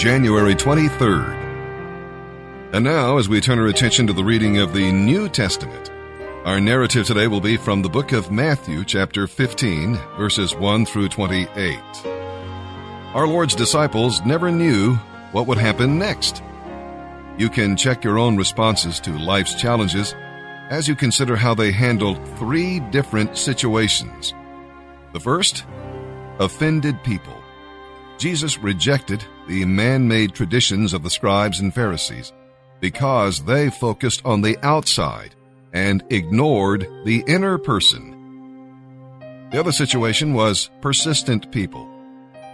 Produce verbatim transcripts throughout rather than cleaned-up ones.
January twenty-third. And now, as we turn our attention to the reading of the New Testament, our narrative today will be from the book of Matthew, chapter fifteen, verses one through twenty-eight. Our Lord's disciples never knew what would happen next. You can check your own responses to life's challenges as you consider how they handled three different situations. The first, offended people. Jesus rejected the man-made traditions of the scribes and Pharisees because they focused on the outside and ignored the inner person. The other situation was persistent people.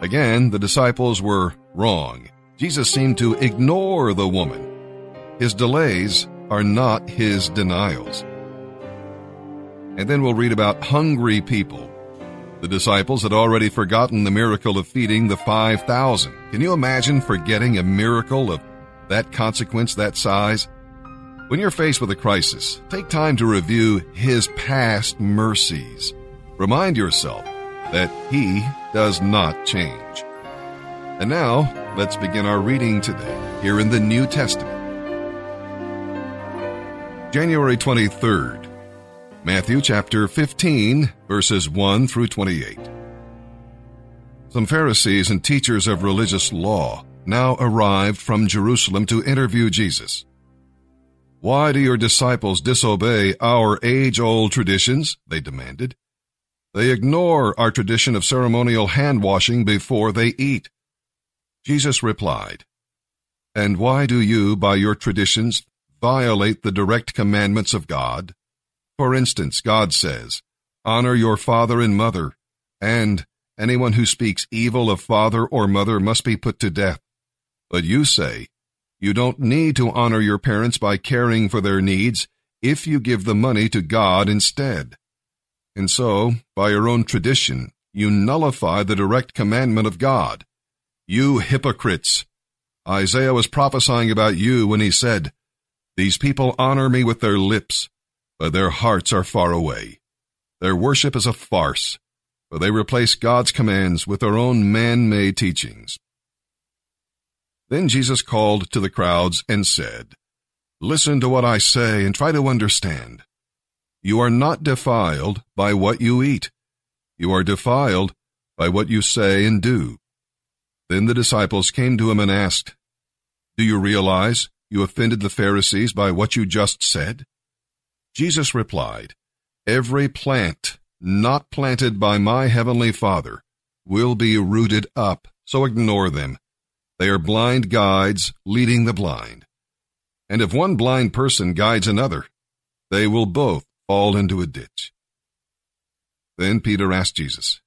Again, the disciples were wrong. Jesus seemed to ignore the woman. His delays are not his denials. And then we'll read about hungry people. The disciples had already forgotten the miracle of feeding the five thousand. Can you imagine forgetting a miracle of that consequence, that size? When you're faced with a crisis, take time to review his past mercies. Remind yourself that he does not change. And now, let's begin our reading today here in the New Testament. January twenty-third, Matthew chapter fifteen, verses one through twenty-eight. Some Pharisees and teachers of religious law now arrived from Jerusalem to interview Jesus. "Why do your disciples disobey our age-old traditions?" they demanded. "They ignore our tradition of ceremonial hand-washing before they eat." Jesus replied, "And why do you, by your traditions, violate the direct commandments of God? For instance, God says, 'Honor your father and mother,' and 'Anyone who speaks evil of father or mother must be put to death.' But you say, 'You don't need to honor your parents by caring for their needs if you give the money to God instead.' And so, by your own tradition, you nullify the direct commandment of God. You hypocrites! Isaiah was prophesying about you when he said, 'These people honor me with their lips, but their hearts are far away. Their worship is a farce, for they replace God's commands with their own man-made teachings.'" Then Jesus called to the crowds and said, "Listen to what I say and try to understand. You are not defiled by what you eat. You are defiled by what you say and do." Then the disciples came to him and asked, "Do you realize you offended the Pharisees by what you just said?" Jesus replied, "Every plant not planted by my heavenly Father will be rooted up, so ignore them. They are blind guides leading the blind. And if one blind person guides another, they will both fall into a ditch." Then Peter asked Jesus,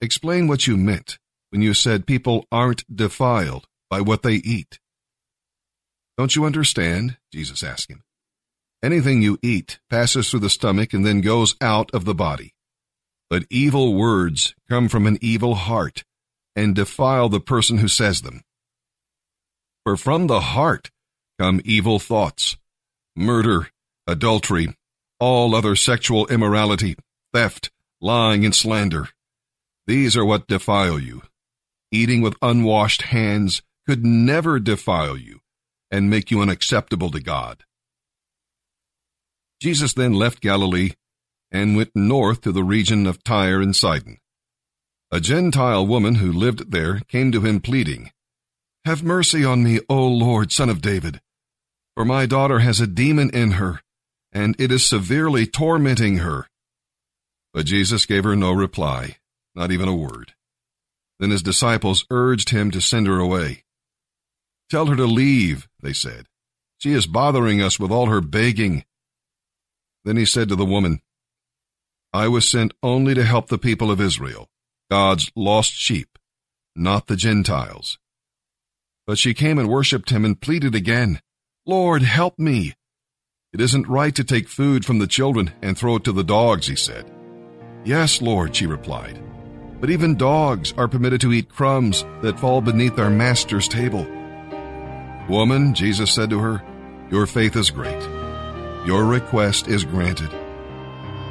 "Explain what you meant when you said people aren't defiled by what they eat." "Don't you understand?" Jesus asked him. "Anything you eat passes through the stomach and then goes out of the body. But evil words come from an evil heart and defile the person who says them. For from the heart come evil thoughts, murder, adultery, all other sexual immorality, theft, lying, and slander. These are what defile you. Eating with unwashed hands could never defile you and make you unacceptable to God." Jesus then left Galilee and went north to the region of Tyre and Sidon. A Gentile woman who lived there came to him pleading, "Have mercy on me, O Lord, Son of David, for my daughter has a demon in her, and it is severely tormenting her." But Jesus gave her no reply, not even a word. Then his disciples urged him to send her away. "Tell her to leave," they said. "She is bothering us with all her begging." Then he said to the woman, "I was sent only to help the people of Israel, God's lost sheep, not the Gentiles." But she came and worshipped him and pleaded again, "Lord, help me." "It isn't right to take food from the children and throw it to the dogs," he said. "Yes, Lord," she replied, "but even dogs are permitted to eat crumbs that fall beneath their master's table." "Woman," Jesus said to her, "your faith is great. Your request is granted."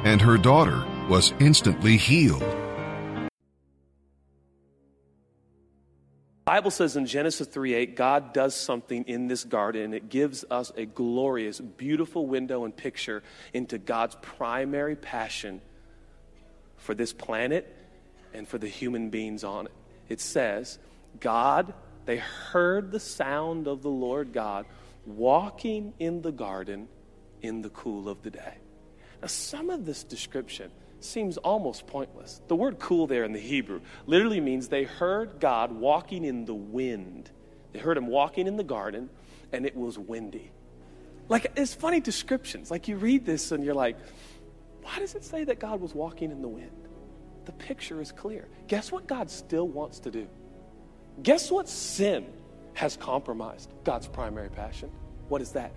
And her daughter was instantly healed. Bible says in Genesis three eight, God does something in this garden, and it gives us a glorious, beautiful window and picture into God's primary passion for this planet and for the human beings on it. It says, God, they heard the sound of the Lord God walking in the garden in the cool of the day. Now, some of this description seems almost pointless. The word cool there in the Hebrew literally means they heard God walking in the wind. They heard him walking in the garden, and it was windy. Like, it's funny descriptions. Like, you read this, and you're like, why does it say that God was walking in the wind? The picture is clear. Guess what God still wants to do? Guess what sin has compromised God's primary passion? What is that?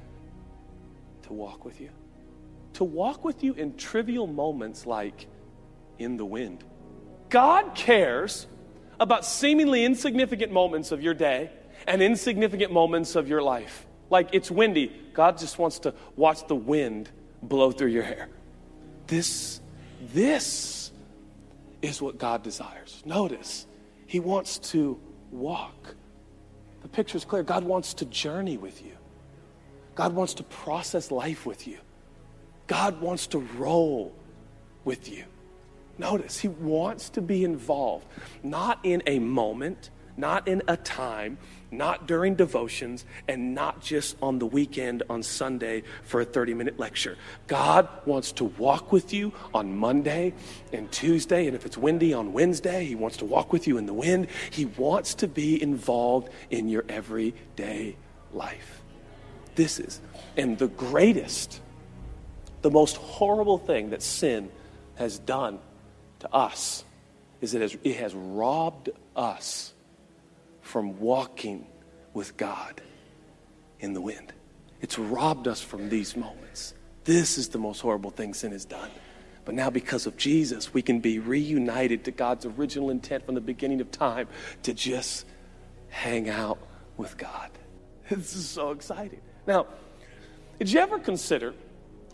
To walk with you. To walk with you in trivial moments like in the wind. God cares about seemingly insignificant moments of your day and insignificant moments of your life. Like, it's windy. God just wants to watch the wind blow through your hair. This, this is what God desires. Notice, he wants to walk. The picture's clear. God wants to journey with you. God wants to process life with you. God wants to roll with you. Notice, he wants to be involved, not in a moment, not in a time, not during devotions, and not just on the weekend on Sunday for a thirty-minute lecture. God wants to walk with you on Monday and Tuesday, and if it's windy on Wednesday, he wants to walk with you in the wind. He wants to be involved in your everyday life. This is, and the greatest The most horrible thing that sin has done to us is it has, it has robbed us from walking with God in the wind. It's robbed us from these moments. This is the most horrible thing sin has done. But now, because of Jesus, we can be reunited to God's original intent from the beginning of time to just hang out with God. This is so exciting. Now, did you ever consider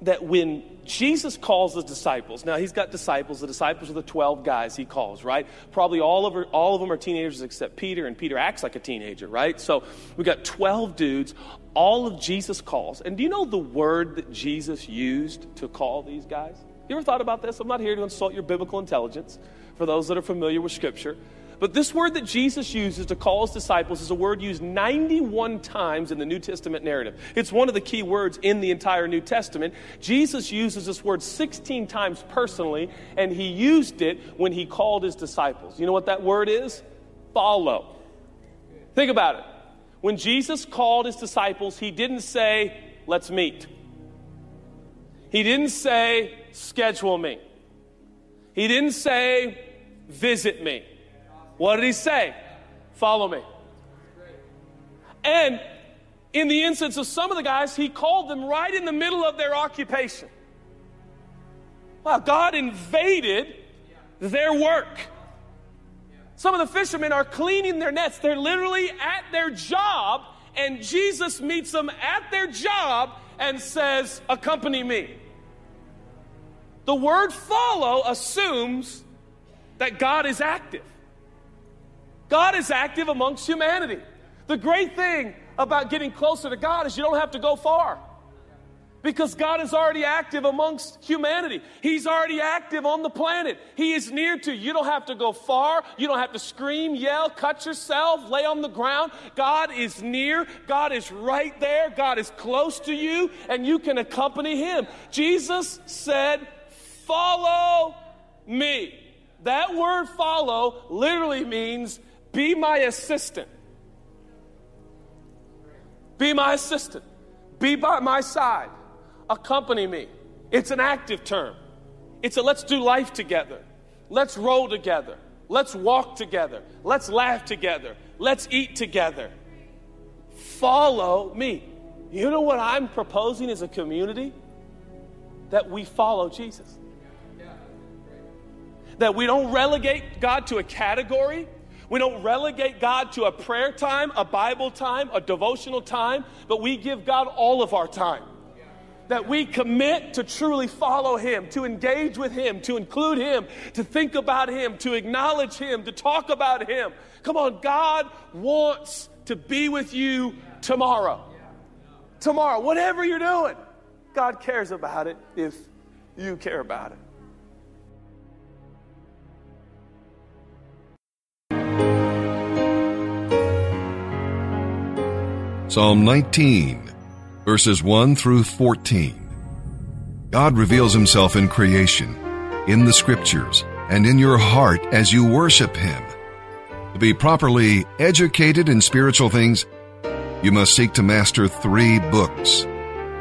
that when Jesus calls his disciples, now he's got disciples, the disciples are the twelve guys he calls, right? Probably all of, all of them are teenagers except Peter, and Peter acts like a teenager, right? So we got twelve dudes, all of Jesus calls. And do you know the word that Jesus used to call these guys? You ever thought about this? I'm not here to insult your biblical intelligence, for those that are familiar with Scripture. But this word that Jesus uses to call his disciples is a word used ninety-one times in the New Testament narrative. It's one of the key words in the entire New Testament. Jesus uses this word sixteen times personally, and he used it when he called his disciples. You know what that word is? Follow. Think about it. When Jesus called his disciples, he didn't say, let's meet. He didn't say, schedule me. He didn't say, visit me. What did he say? Follow me. And in the instance of some of the guys, he called them right in the middle of their occupation. Wow, God invaded their work. Some of the fishermen are cleaning their nets. They're literally at their job, and Jesus meets them at their job and says, accompany me. The word follow assumes that God is active. God is active amongst humanity. The great thing about getting closer to God is you don't have to go far, because God is already active amongst humanity. He's already active on the planet. He is near to you. You don't have to go far. You don't have to scream, yell, cut yourself, lay on the ground. God is near. God is right there. God is close to you, and you can accompany him. Jesus said, follow me. That word follow literally means be my assistant. Be my assistant. Be by my side. Accompany me. It's an active term. It's a let's do life together. Let's roll together. Let's walk together. Let's laugh together. Let's eat together. Follow me. You know what I'm proposing is a community that we follow Jesus. That we don't relegate God to a category. We don't relegate God to a prayer time, a Bible time, a devotional time, but we give God all of our time. that we commit to truly follow Him, to engage with Him, to include Him, to think about Him, to acknowledge Him, to talk about Him. Come on, God wants to be with you tomorrow. Tomorrow, whatever you're doing, God cares about it if you care about it. Psalm nineteen, verses one through fourteen. God reveals Himself in creation, in the Scriptures, and in your heart as you worship Him. To be properly educated in spiritual things, you must seek to master three books: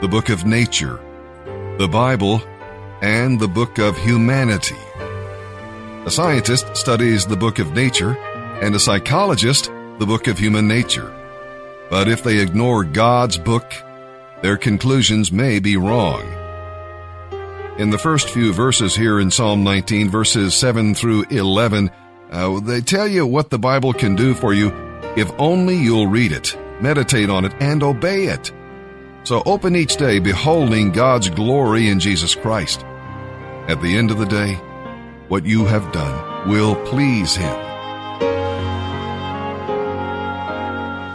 the book of nature, the Bible, and the book of humanity. A scientist studies the book of nature, and a psychologist the book of human nature. But if they ignore God's book, their conclusions may be wrong. In the first few verses here in Psalm nineteen, verses seven through eleven, uh, they tell you what the Bible can do for you if only you'll read it, meditate on it, and obey it. So open each day beholding God's glory in Jesus Christ. At the end of the day, what you have done will please Him.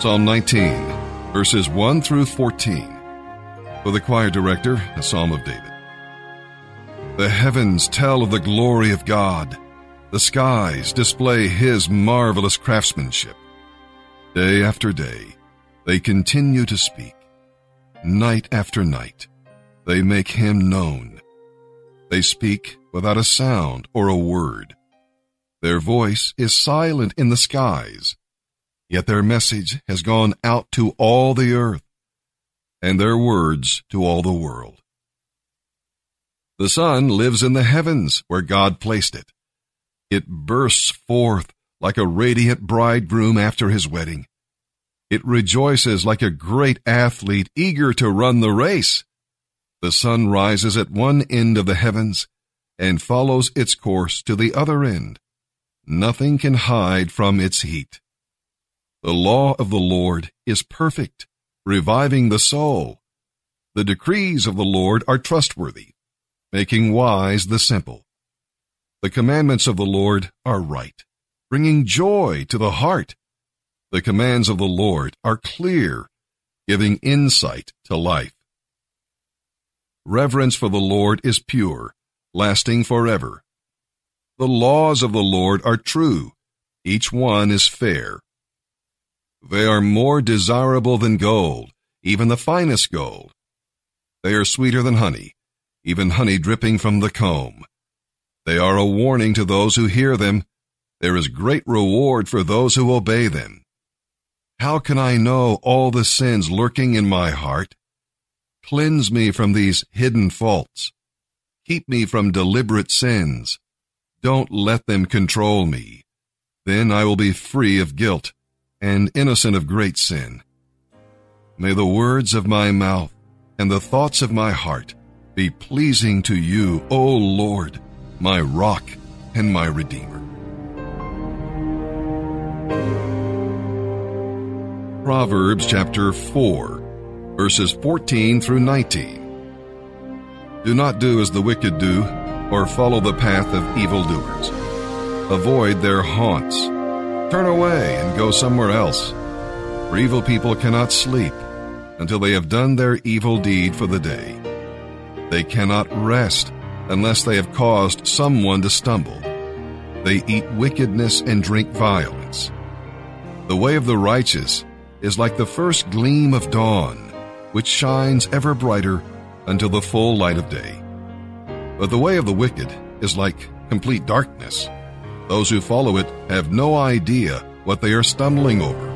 Psalm nineteen, verses one through fourteen. For the choir director, a Psalm of David. The heavens tell of the glory of God. The skies display His marvelous craftsmanship. Day after day, they continue to speak. Night after night, they make Him known. They speak without a sound or a word. Their voice is silent in the skies. Yet their message has gone out to all the earth, and their words to all the world. The sun lives in the heavens where God placed it. It bursts forth like a radiant bridegroom after his wedding. It rejoices like a great athlete eager to run the race. The sun rises at one end of the heavens and follows its course to the other end. Nothing can hide from its heat. The law of the Lord is perfect, reviving the soul. The decrees of the Lord are trustworthy, making wise the simple. The commandments of the Lord are right, bringing joy to the heart. The commands of the Lord are clear, giving insight to life. Reverence for the Lord is pure, lasting forever. The laws of the Lord are true, each one is fair. They are more desirable than gold, even the finest gold. They are sweeter than honey, even honey dripping from the comb. They are a warning to those who hear them. There is great reward for those who obey them. How can I know all the sins lurking in my heart? Cleanse me from these hidden faults. Keep me from deliberate sins. Don't let them control me. Then I will be free of guilt and innocent of great sin. May the words of my mouth and the thoughts of my heart be pleasing to you, O Lord, my rock and my redeemer. Proverbs chapter four, verses fourteen through nineteen. Do not do as the wicked do, or follow the path of evildoers. Avoid their haunts. Turn away and go somewhere else. For evil people cannot sleep until they have done their evil deed for the day. They cannot rest unless they have caused someone to stumble. They eat wickedness and drink violence. The way of the righteous is like the first gleam of dawn, which shines ever brighter until the full light of day. But the way of the wicked is like complete darkness. Those who follow it have no idea what they are stumbling over.